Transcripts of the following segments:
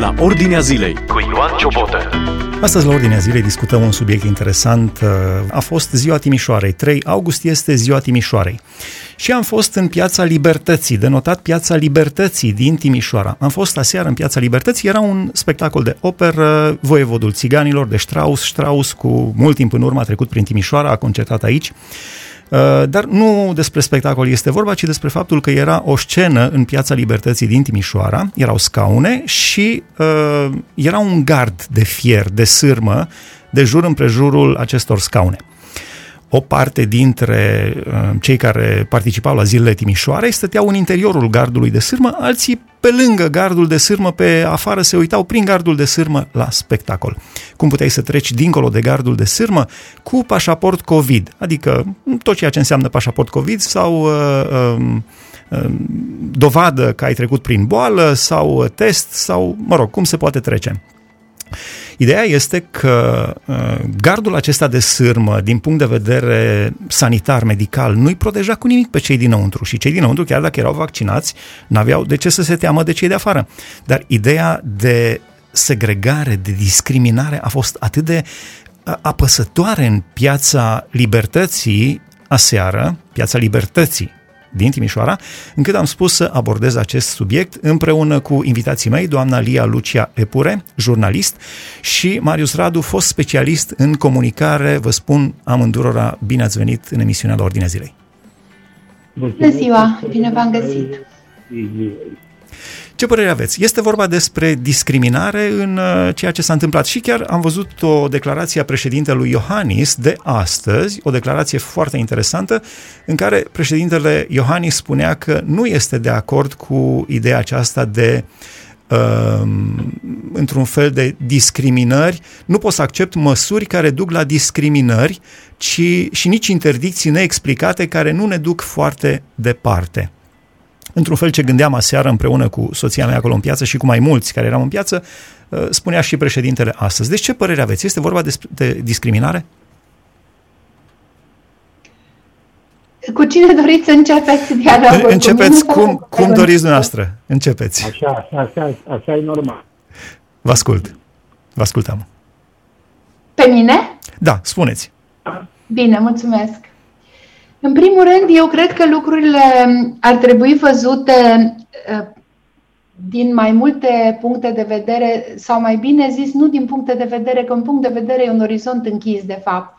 la Ordinea Zilei cu Ioan Ciobotă. Astăzi la Ordinea Zilei discutăm un subiect interesant. A fost ziua Timișoarei. 3 august este ziua Timișoarei. Și am fost în Piața Libertății, denotat Piața Libertății din Timișoara. Am fost aseară în Piața Libertății, era un spectacol de operă, Voievodul Țiganilor, de Strauss. Strauss, cu mult timp în urmă, a trecut prin Timișoara, a concertat aici. Dar nu despre spectacol este vorba, ci despre faptul că era o scenă în Piața Libertății din Timișoara, erau scaune și era un gard de fier, de sârmă, de jur împrejurul acestor scaune. O parte dintre cei care participau la zilele Timișoarei stăteau în interiorul gardului de sârmă, alții pe lângă gardul de sârmă, pe afară, se uitau prin gardul de sârmă la spectacol. Cum puteai să treci dincolo de gardul de sârmă? Cu pașaport COVID, adică tot ceea ce înseamnă pașaport COVID sau dovadă că ai trecut prin boală sau test sau, mă rog, cum se poate trece. Ideea este că gardul acesta de sârmă, din punct de vedere sanitar, medical, nu-i proteja cu nimic pe cei dinăuntru. Și cei dinăuntru, chiar dacă erau vaccinați, n-aveau de ce să se teamă de cei de afară. Dar ideea de segregare, de discriminare a fost atât de apăsătoare în Piața Libertății aseară, Piața Libertății din Timișoara, încât am spus să abordez acest subiect împreună cu invitații mei, doamna Lia Lucia Epure, jurnalist, și Marius Radu, fost specialist în comunicare. Vă spun amândurora, bine ați venit în emisiunea La Ordinea Zilei. Bună ziua, bine v-am găsit. Ce părere aveți? Este vorba despre discriminare în ceea ce s-a întâmplat și chiar am văzut o declarație a președintelui Iohannis de astăzi, o declarație foarte interesantă în care președintele Iohannis spunea că nu este de acord cu ideea aceasta de într-un fel de discriminări, nu pot să accept măsuri care duc la discriminări și nici interdicții neexplicate care nu ne duc foarte departe. Într-un fel, ce gândeam aseară împreună cu soția mea acolo în piață și cu mai mulți care eram în piață, spunea și președintele astăzi. Deci ce părere aveți? Este vorba de discriminare? Cu cine doriți să începeți dialogul? Începeți cum doriți dumneavoastră. Începeți. Așa e normal. Vă ascult. Vă ascultam. Pe mine? Da, spuneți. Bine, mulțumesc. În primul rând, eu cred că lucrurile ar trebui văzute din mai multe puncte de vedere, sau mai bine zis, nu din puncte de vedere, că un punct de vedere e un orizont închis, de fapt,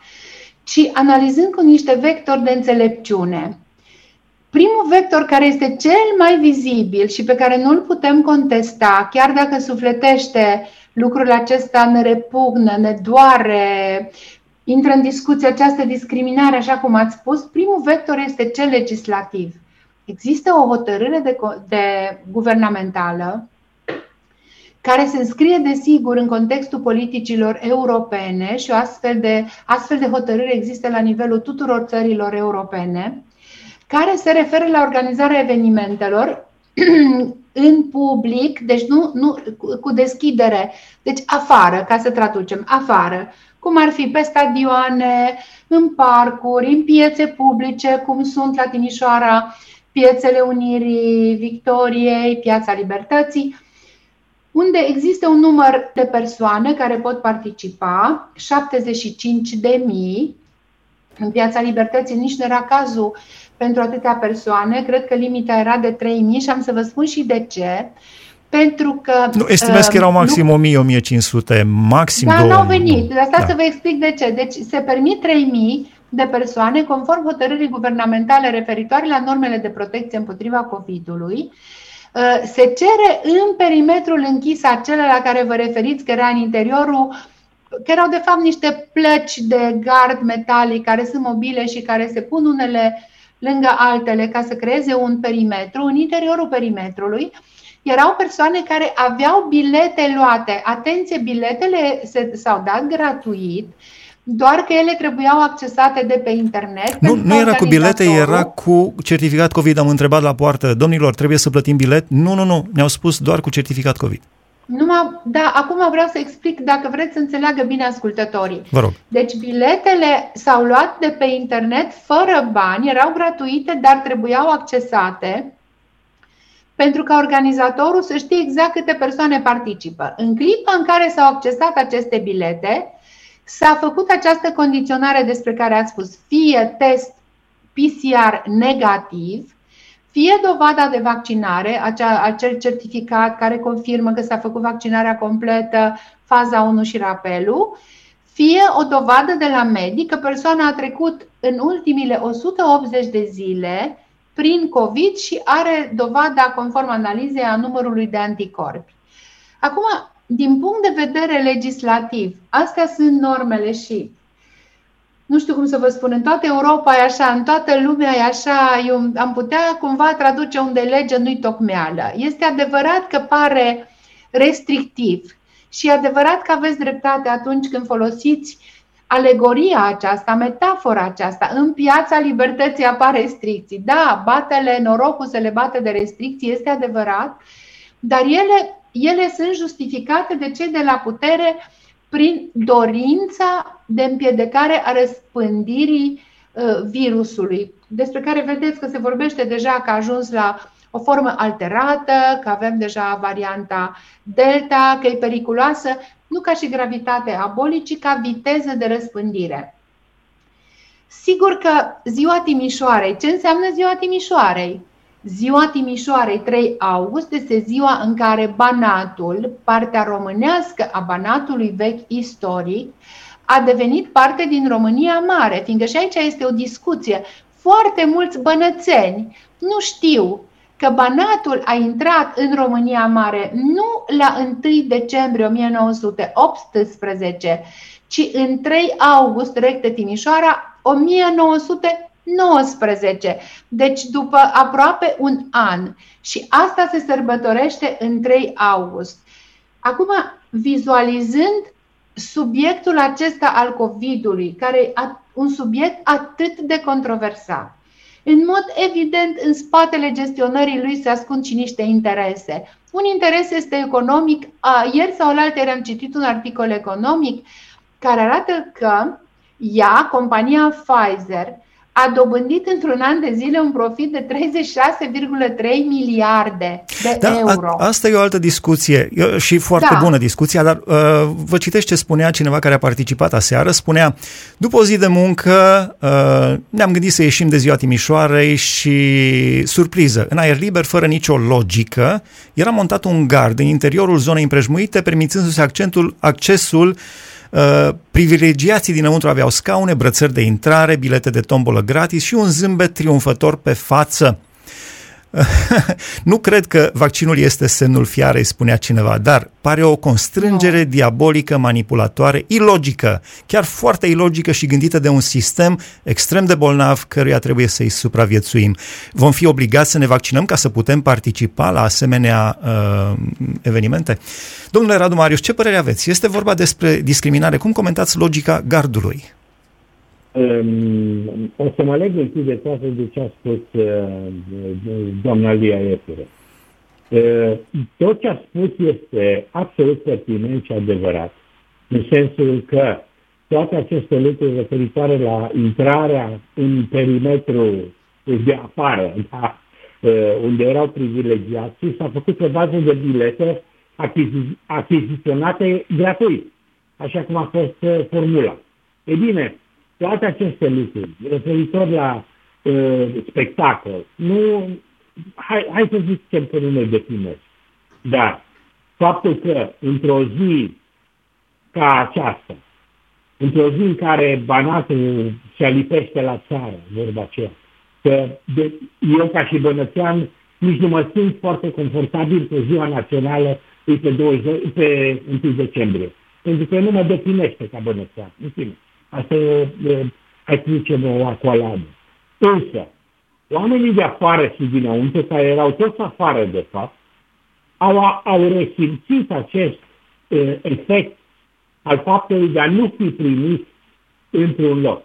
ci analizând cu niște vectori de înțelepciune. Primul vector, care este cel mai vizibil și pe care nu îl putem contesta, chiar dacă sufletește, lucrul acesta ne repugnă, ne doare, intră în discuție această discriminare, așa cum ați spus, primul vector este cel legislativ. Există o hotărâre de guvernamentală care se înscrie, desigur, în contextul politicilor europene și o astfel de hotărâre există la nivelul tuturor țărilor europene, care se referă la organizarea evenimentelor în public, deci nu cu deschidere, deci afară, ca să traducem, afară, cum ar fi pe stadioane, în parcuri, în piețe publice, cum sunt la Timișoara Piețele Unirii, Victoriei, Piața Libertății, unde există un număr de persoane care pot participa, 75.000. În Piața Libertății nici nu era cazul pentru atâtea persoane, cred că limita era de 3.000 și am să vă spun și de ce. Pentru că nu, estimez că erau maxim 1.000-1.500, maxim 2.000. Da, n-au venit. De asta să vă explic de ce. Deci se permit 3.000 de persoane conform hotărârii guvernamentale referitoare la normele de protecție împotriva COVID-ului. Se cere în perimetrul închis acela la care vă referiți, că era în interiorul, că erau de fapt niște plăci de gard metalic care sunt mobile și care se pun unele lângă altele ca să creeze un perimetru. În interiorul perimetrului erau persoane care aveau bilete luate. Atenție, biletele s-au dat gratuit, doar că ele trebuiau accesate de pe internet. Nu era cu bilete, era cu certificat COVID. Am întrebat la poartă, domnilor, trebuie să plătim bilet? Nu, ne-au spus doar cu certificat COVID. Da, acum vreau să explic, dacă vreți să înțeleagă bine ascultătorii. Vă rog. Deci biletele s-au luat de pe internet fără bani, erau gratuite, dar trebuiau accesate pentru ca organizatorul să știe exact câte persoane participă. În clipa în care s-au accesat aceste bilete, s-a făcut această condiționare despre care ați spus, fie test PCR negativ, fie dovada de vaccinare, acel certificat care confirmă că s-a făcut vaccinarea completă, faza 1 și rapelul, fie o dovadă de la medic că persoana a trecut în ultimile 180 de zile prin COVID și are dovada conform analizei a numărului de anticorpi. Acum, din punct de vedere legislativ, astea sunt normele și nu știu cum să vă spun, în toată Europa e așa, în toată lumea e așa, eu am putea cumva traduce unde legea nu-i tocmeală. Este adevărat că pare restrictiv și e adevărat că aveți dreptate atunci când folosiți alegoria aceasta, metafora aceasta. În Piața Libertății apar restricții. Da, batele norocul să le bate de restricții, este adevărat, dar ele sunt justificate de cei de la putere prin dorința de împiedicare a răspândirii virusului, despre care vedeți că se vorbește deja că a ajuns la o formă alterată, că avem deja varianta Delta, că e periculoasă, nu ca și gravitatea bolii, ci ca viteză de răspândire. Sigur că ziua Timișoarei, ce înseamnă ziua Timișoarei? Ziua Timișoarei, 3 august, este ziua în care Banatul, partea românească a Banatului vechi istoric, a devenit parte din România Mare, fiindcă și aici este o discuție. Foarte mulți bănățeni nu știu că Banatul a intrat în România Mare nu la 1 decembrie 1918, ci în 3 august, recte Timișoara, 1919, deci după aproape un an, și asta se sărbătorește în 3 august. Acum, vizualizând subiectul acesta al COVID-ului, care e un subiect atât de controversat, în mod evident, în spatele gestionării lui se ascund și niște interese. Un interes este economic. Ieri sau olaltăieri am citit un articol economic care arată că ea, compania Pfizer, a dobândit într-un an de zile un profit de 36,3 miliarde de euro. Asta e o altă discuție și foarte bună discuția, dar vă citesc ce spunea cineva care a participat aseară. Spunea, după o zi de muncă ne-am gândit să ieșim de ziua Timișoarei și, surpriză, în aer liber, fără nicio logică, era montat un gard în interiorul zonei împrejmuite, permițându-se accesul privilegiații dinăuntru aveau scaune, brățări de intrare, bilete de tombolă gratis și un zâmbet triumfător pe față. Nu cred că vaccinul este semnul fiarei, spunea cineva, dar pare o constrângere diabolică, manipulatoare, ilogică, chiar foarte ilogică și gândită de un sistem extrem de bolnav căruia trebuie să-i supraviețuim. Vom fi obligați să ne vaccinăm ca să putem participa la asemenea evenimente? Domnule Radu Marius, ce părere aveți? Este vorba despre discriminare. Cum comentați logica gardului? O să mă leg întâi de toate de ce a spus doamna Lia Epure. Tot ce a spus este absolut pertinent și adevărat, în sensul că toate aceste lucruri referitoare la intrarea în perimetru de afară, da? Unde erau privilegiații, s-a făcut pe bază de bilete achiziționate gratuit, așa cum a fost formula. E bine, toate aceste lucruri, referitor la spectacol, nu, hai să zicem că nu ne definesc, dar faptul că într-o zi ca aceasta, într-o zi în care Banatul se alipește la țară, vorba aceea, că eu ca și bănățean nici nu mă simt foarte confortabil pe ziua națională pe 1 decembrie, pentru că nu mă definește ca bănățean, în fine. Asta e, hai să zicem, o acoladă. Însă, oamenii de afară și dinăuntru, care erau toți afară, de fapt, au resimțit acest efect al faptului de a nu fi primit într-un loc,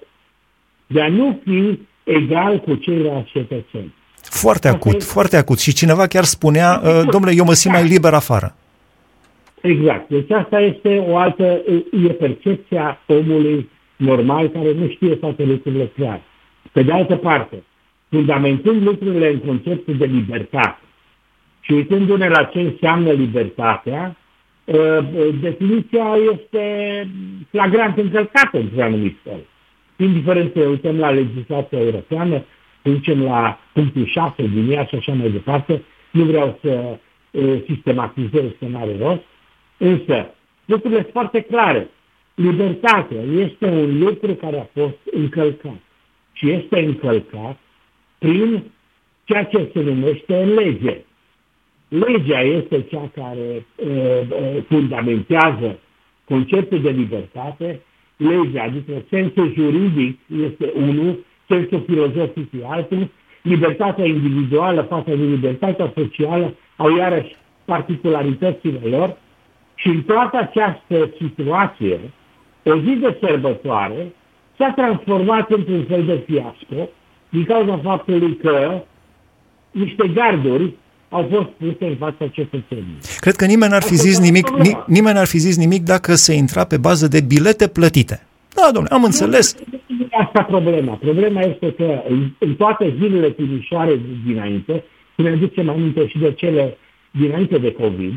de a nu fi egal cu ceilalți cetățeni. Foarte acut, foarte acut. Și cineva chiar spunea, domnule, eu mă simt mai liber afară. Exact. Deci asta este o altă, e percepția omului normal, care nu știe toate lucrurile clare. Pe de altă parte, fundamentând lucrurile în conceptul de libertate Și uitându-ne la ce înseamnă libertatea, definiția este flagrant încălcată într-un anumit fel. Indiferent că uităm la legislația europeană, ducem la punctul 6 din ea și așa mai departe, nu vreau să sistematizez, să n-are rost, însă lucrurile sunt foarte clare. Libertatea este un lucru care a fost încălcat și este încălcat prin ceea ce se numește lege. Legea este cea care fundamentează conceptul de libertate. Legea, adică sensul juridic este unul, sensul filozofic e altul, libertatea individuală față de libertatea socială au iarăși particularitățile lor și în toată această situație, o zi de sărbătoare s-a transformat într-un fel de fiasco din cauza faptului că niște garduri au fost puse în fața cetățenii. Cred că nimeni n-ar fi zis nimic, dacă se intra pe bază de bilete plătite. Da, domnule, am înțeles. Asta problema. Problema este că în toate zilele Timișoare dinainte, când ne ducem aminte și de cele dinainte de COVID,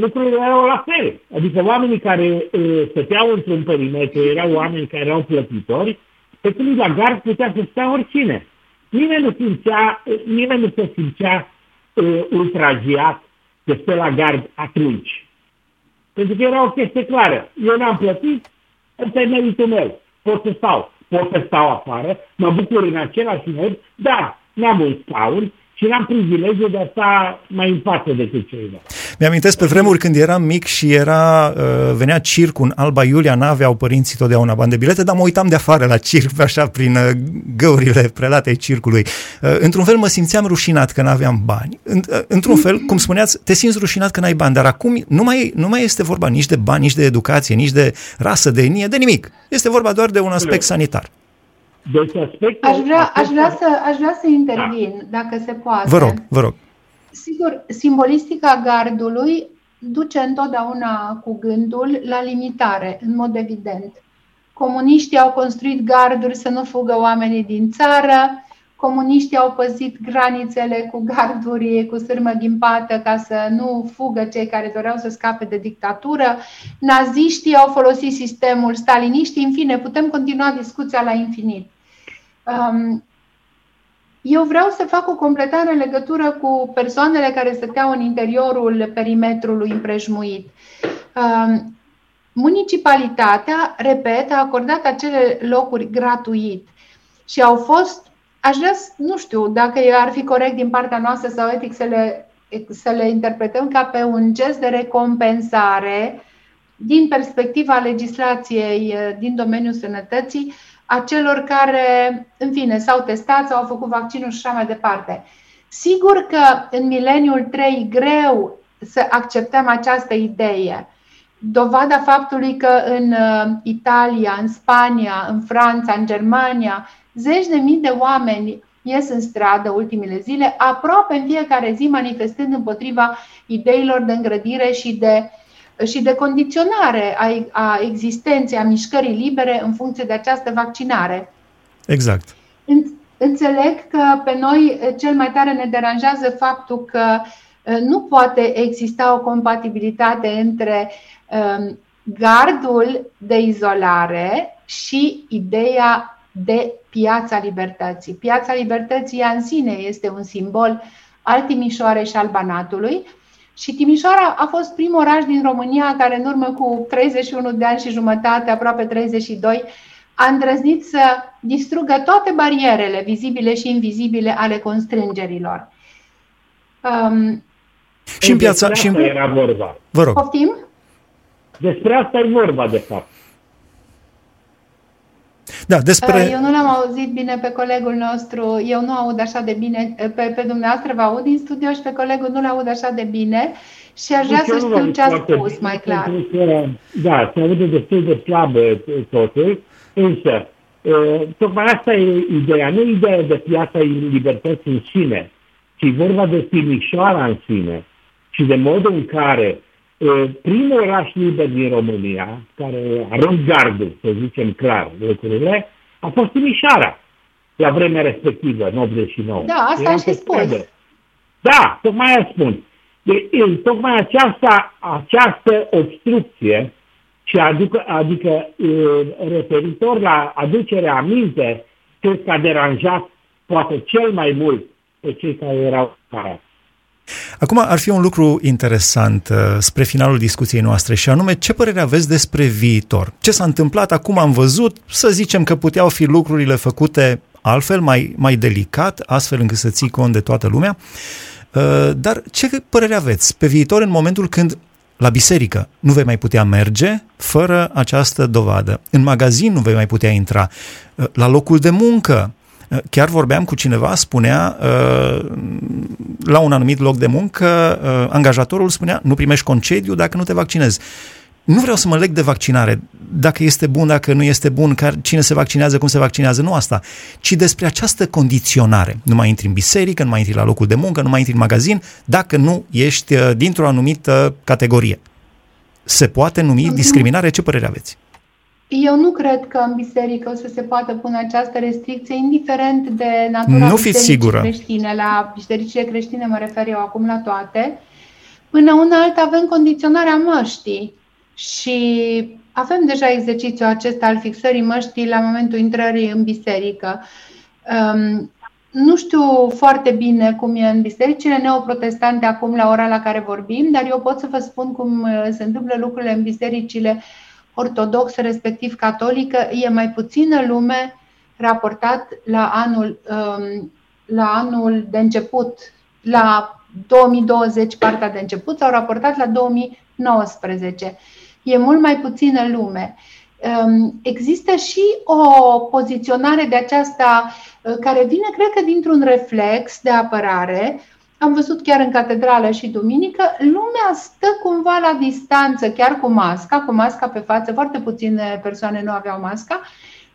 lucrurile erau la fel. Adică oamenii care stăteau într-un perimetru erau oameni care erau plătitori, pe când la gard putea să stea oricine. Nimeni nu se simțea ultragiat de stă la gard atunci. Pentru că era o chestie clară. Eu n-am plătit, ăsta e meritul meu. Pot să stau afară, mă bucur în același mod, dar n-am un scaun și n-am privilegiul de a sta mai în față decât ceilalți. Mi-amintesc pe vremuri când eram mic și venea circul în Alba Iulia, n-aveau părinții totdeauna bani de bilete, dar mă uitam de afară la circ, așa prin găurile prelatei circului. Într-un fel mă simțeam rușinat că n-aveam bani. Într-un fel, cum spuneați, te simți rușinat că n-ai bani, dar acum nu mai este vorba nici de bani, nici de educație, nici de rasă, de etnie, de nimic. Este vorba doar de un aspect sanitar. Deci aș vrea să intervin, da, dacă se poate. Vă rog. Sigur, simbolistica gardului duce întotdeauna cu gândul la limitare, în mod evident. Comuniștii au construit garduri să nu fugă oamenii din țară, comuniștii au păzit granițele cu garduri, cu sârmă ghimpată ca să nu fugă cei care doreau să scape de dictatură, naziștii au folosit sistemul, staliniștii, în fine, putem continua discuția la infinit. Eu vreau să fac o completare în legătură cu persoanele care stăteau în interiorul perimetrului împrejmuit. Municipalitatea, repet, a acordat acele locuri gratuit și au fost, aș vrea, nu știu dacă ar fi corect din partea noastră sau etic să le interpretăm ca pe un gest de recompensare din perspectiva legislației din domeniul sănătății a celor care, în fine, s-au testat, s-au făcut vaccinul și așa mai departe. Sigur că în mileniul 3 greu să acceptăm această idee. Dovada faptului că în Italia, în Spania, în Franța, în Germania, zeci de mii de oameni ies în stradă ultimele zile, aproape în fiecare zi manifestând împotriva ideilor de îngrădire și de condiționare a existenței, a mișcării libere în funcție de această vaccinare. Exact. Înțeleg că pe noi cel mai tare ne deranjează faptul că nu poate exista o compatibilitate între gardul de izolare și ideea de Piața Libertății. Piața Libertății în sine este un simbol al Timișoarei și al Banatului și Timișoara a fost primul oraș din România care în urmă cu 31 de ani și jumătate, aproape 32, a îndrăznit să distrugă toate barierele vizibile și invizibile ale constrângerilor. Și în piața... Și era vorba. Vă rog. Poftim? Despre asta e vorba, de fapt. Da, despre... Eu nu l-am auzit bine pe colegul nostru, eu nu aud așa de bine, pe dumneavoastră vă aud din studio și pe colegul nu l-aud așa de bine și aș vrea să știu ce a spus mai clar. Da, se aude destul de slab totul, însă, tocmai asta e ideea, nu ideea de Piața Libertății în sine, ci vorba de Timișoara în sine și de modul în care primul oraș liber din România, care a rupt gardul, să zicem clar, lucrurile, a fost Timișoara la vremea respectivă, în 89. Da, asta am și spus. Da, tocmai spun. Tocmai această obstrucție și adică referitor la aducerea aminte, cred că a deranjat poate cel mai mult pe cei care erau care. Acum ar fi un lucru interesant spre finalul discuției noastre și anume ce părere aveți despre viitor? Ce s-a întâmplat acum am văzut, să zicem că puteau fi lucrurile făcute altfel, mai delicat, astfel încât să ții cont de toată lumea. Dar ce părere aveți pe viitor în momentul când la biserică nu vei mai putea merge fără această dovadă, în magazin nu vei mai putea intra, la locul de muncă? Chiar vorbeam cu cineva, spunea, la un anumit loc de muncă, angajatorul spunea, nu primești concediu dacă nu te vaccinezi. Nu vreau să mă leg de vaccinare, dacă este bun, dacă nu este bun, cine se vaccinează, cum se vaccinează, nu asta, ci despre această condiționare. Nu mai intri în biserică, nu mai intri la locul de muncă, nu mai intri în magazin, dacă nu ești dintr-o anumită categorie. Se poate numi discriminare? Ce părere aveți? Eu nu cred că în biserică o să se poată pune această restricție, indiferent de natura bisericii creștine. La bisericile creștine mă refer eu acum la toate. Până una alta avem condiționarea măștii și avem deja exercițiul acesta al fixării măștii la momentul intrării în biserică. Nu știu foarte bine cum e în bisericile neoprotestante acum la ora la care vorbim, dar eu pot să vă spun cum se întâmplă lucrurile în bisericile ortodoxă, respectiv catolică, e mai puțină lume raportat la anul de început, la 2020, partea de început, s-au raportat la 2019. E mult mai puțină lume. Există și o poziționare de aceasta care vine, cred că, dintr-un reflex de apărare. Am văzut chiar în catedrală și duminică, lumea stă cumva la distanță, chiar cu masca pe față, foarte puține persoane nu aveau masca,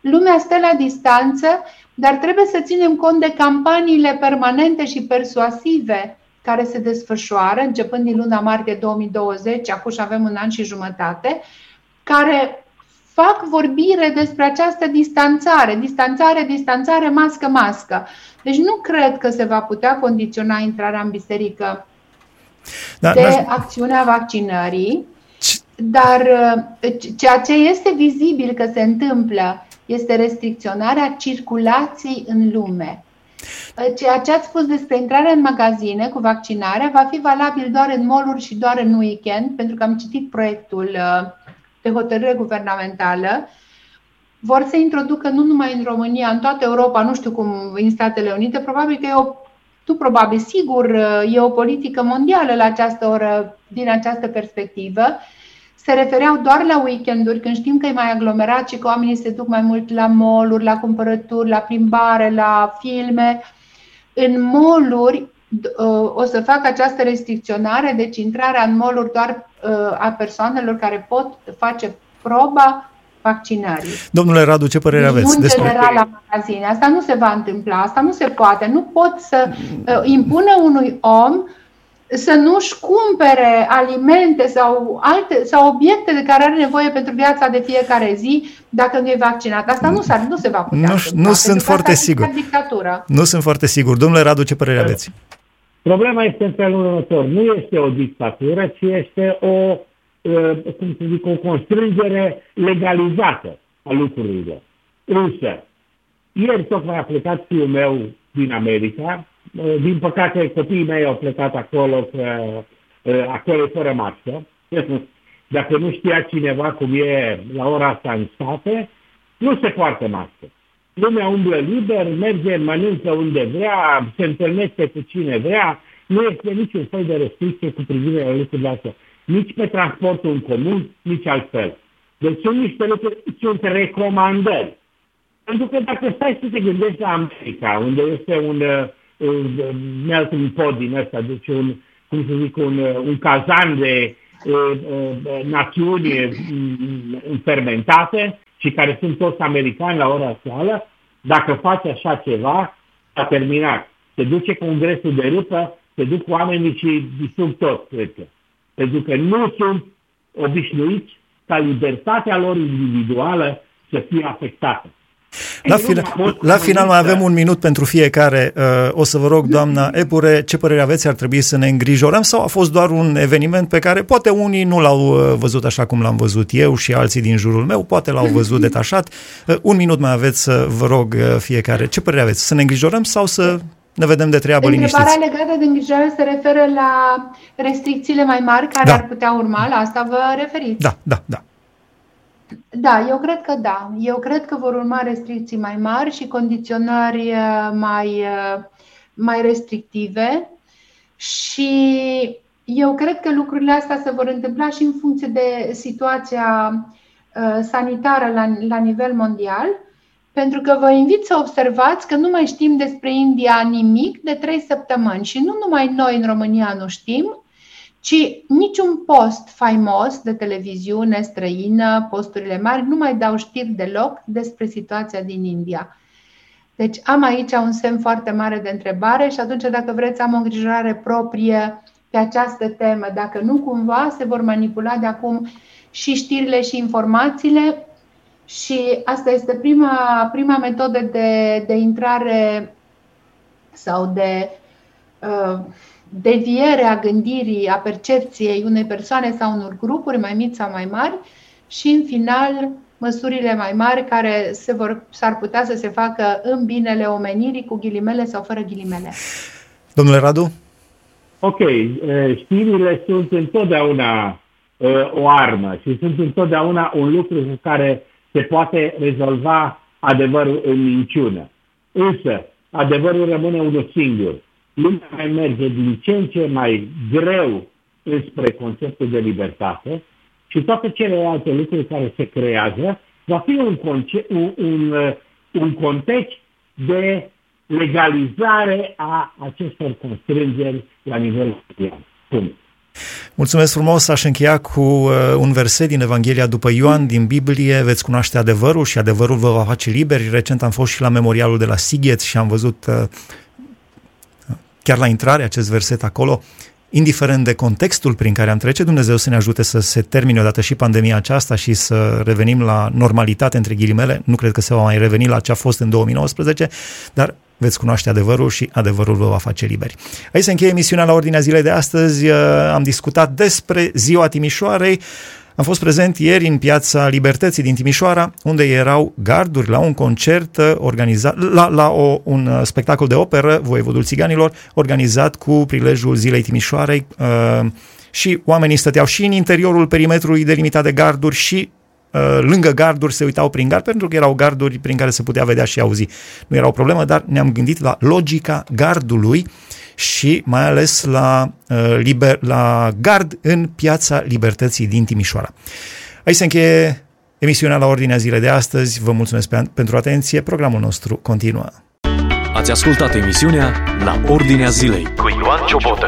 lumea stă la distanță, dar trebuie să ținem cont de campaniile permanente și persuasive care se desfășoară, începând din luna martie 2020, acum și avem un an și jumătate, care fac vorbire despre această distanțare, mască. Deci nu cred că se va putea condiționa intrarea în biserică de acțiunea vaccinării, dar ceea ce este vizibil că se întâmplă este restricționarea circulației în lume. Ceea ce ați spus despre intrarea în magazine cu vaccinarea va fi valabil doar în mall-uri și doar în weekend, pentru că am citit proiectul de hotărâre guvernamentală. Vor să introducă nu numai în România, în toată Europa, nu știu cum în Statele Unite, probabil că e o politică mondială la această oră, din această perspectivă. Se refereau doar la weekenduri, când știm că e mai aglomerat și că oamenii se duc mai mult la mall-uri, la cumpărături, la plimbare, la filme. În mall-uri o să fac această restricționare, deci intrarea în mall-uri doar a persoanelor care pot face proba vaccinării. Domnule Radu, ce părere aveți despre general la magazine? Asta nu se va întâmpla, asta nu se poate. Nu pot să impună unui om să nu-și cumpere alimente sau obiecte de care are nevoie pentru viața de fiecare zi dacă nu e vaccinat. Asta nu se va putea. Nu sunt foarte sigur. Nu sunt foarte sigur. Domnule Radu, ce părere aveți? Problema este în felul următor. Nu este o dictatură, ci este o constrângere legalizată a lucrurilor. Însă, ieri tocmai a plecat fiul meu din America. Din păcate, copiii mei au plecat acolo fără mască. Dacă nu știa cineva cum e la ora asta în state, nu se poartă mască. Lumea umblă liber, merge, mănâncă unde vrea, se întâlnește cu cine vrea. Nu este niciun fel de restricție cu privire la lucrurile astea. Nici pe transportul în comun, nici altfel. Deci sunt niște lucruri, sunt recomandări. Pentru că dacă stai să te gândești la America, unde este un pod din ăsta, deci un cazan de națiuni fermentate și care sunt toți americani la ora actuală, dacă faci așa ceva, a terminat. Se duce congresul de râpă, se duc oamenii și distrug tot, cred că. Pentru că nu sunt obișnuiți ca libertatea lor individuală să fie afectată. La final mai avem un minut pentru fiecare. O să vă rog, doamna Epure, ce părere aveți? Ar trebui să ne îngrijorăm sau a fost doar un eveniment pe care poate unii nu l-au văzut așa cum l-am văzut eu și alții din jurul meu, poate l-au văzut detașat. Un minut mai aveți să vă rog fiecare. Ce părere aveți? Să ne îngrijorăm sau să ne vedem de treabă liniștiți? Întrebarea legată de îngrijorare se referă la restricțiile mai mari care ar putea urma, la asta vă referiți? Da. Da, eu cred că da. Eu cred că vor urma restricții mai mari și condiționări mai restrictive și eu cred că lucrurile astea se vor întâmpla și în funcție de situația sanitară la nivel mondial, pentru că vă invit să observați că nu mai știm despre India nimic de 3 săptămâni și nu numai noi în România nu știm, ci niciun post faimos de televiziune străină, posturile mari, nu mai dau știri deloc despre situația din India. Deci am aici un semn foarte mare de întrebare și atunci, dacă vreți, am o îngrijorare proprie pe această temă, dacă nu cumva se vor manipula de acum și știrile și informațiile. Și asta este prima metodă de intrare sau de deviere a gândirii, a percepției unei persoane sau unor grupuri mai mici sau mai mari și, în final, măsurile mai mari care s-ar putea să se facă în binele omenirii, cu ghilimele sau fără ghilimele. Domnule Radu? Ok, știrile sunt întotdeauna o armă și sunt întotdeauna un lucru cu care se poate rezolva adevărul în minciună. Însă, adevărul rămâne unul singur. Lumea mai merge din ce în ce mai greu înspre conceptul de libertate și toate celelalte lucruri care se creează va fi un context de legalizare a acestor constrângeri la nivel mondial. Punct. Mulțumesc frumos, aș încheia cu un verset din Evanghelia după Ioan, din Biblie: veți cunoaște adevărul și adevărul vă va face liberi. Recent am fost și la memorialul de la Sighet și am văzut chiar la intrare acest verset acolo. Indiferent de contextul prin care am trece, Dumnezeu să ne ajute să se termine odată și pandemia aceasta și să revenim la normalitate, între ghilimele. Nu cred că se va mai reveni la ce a fost în 2019, dar veți cunoaște adevărul și adevărul vă va face liberi. Aici se încheie emisiunea La Ordinea Zilei de astăzi. Am discutat despre Ziua Timișoarei. Am fost prezent ieri în Piața Libertății din Timișoara, unde erau garduri la un concert organizat, un spectacol de operă, Voievodul Țiganilor, organizat cu prilejul Zilei Timișoarei, și oamenii stăteau și în interiorul perimetrului delimitat de garduri și lângă garduri, se uitau prin gard, pentru că erau garduri prin care se putea vedea și auzi. Nu era o problemă, dar ne-am gândit la logica gardului și mai ales la gard în Piața Libertății din Timișoara. Aici se încheie emisiunea La Ordinea Zilei de astăzi. Vă mulțumesc pentru atenție. Programul nostru continuă. Ați ascultat emisiunea La Ordinea Zilei cu Ioan Ciobotă.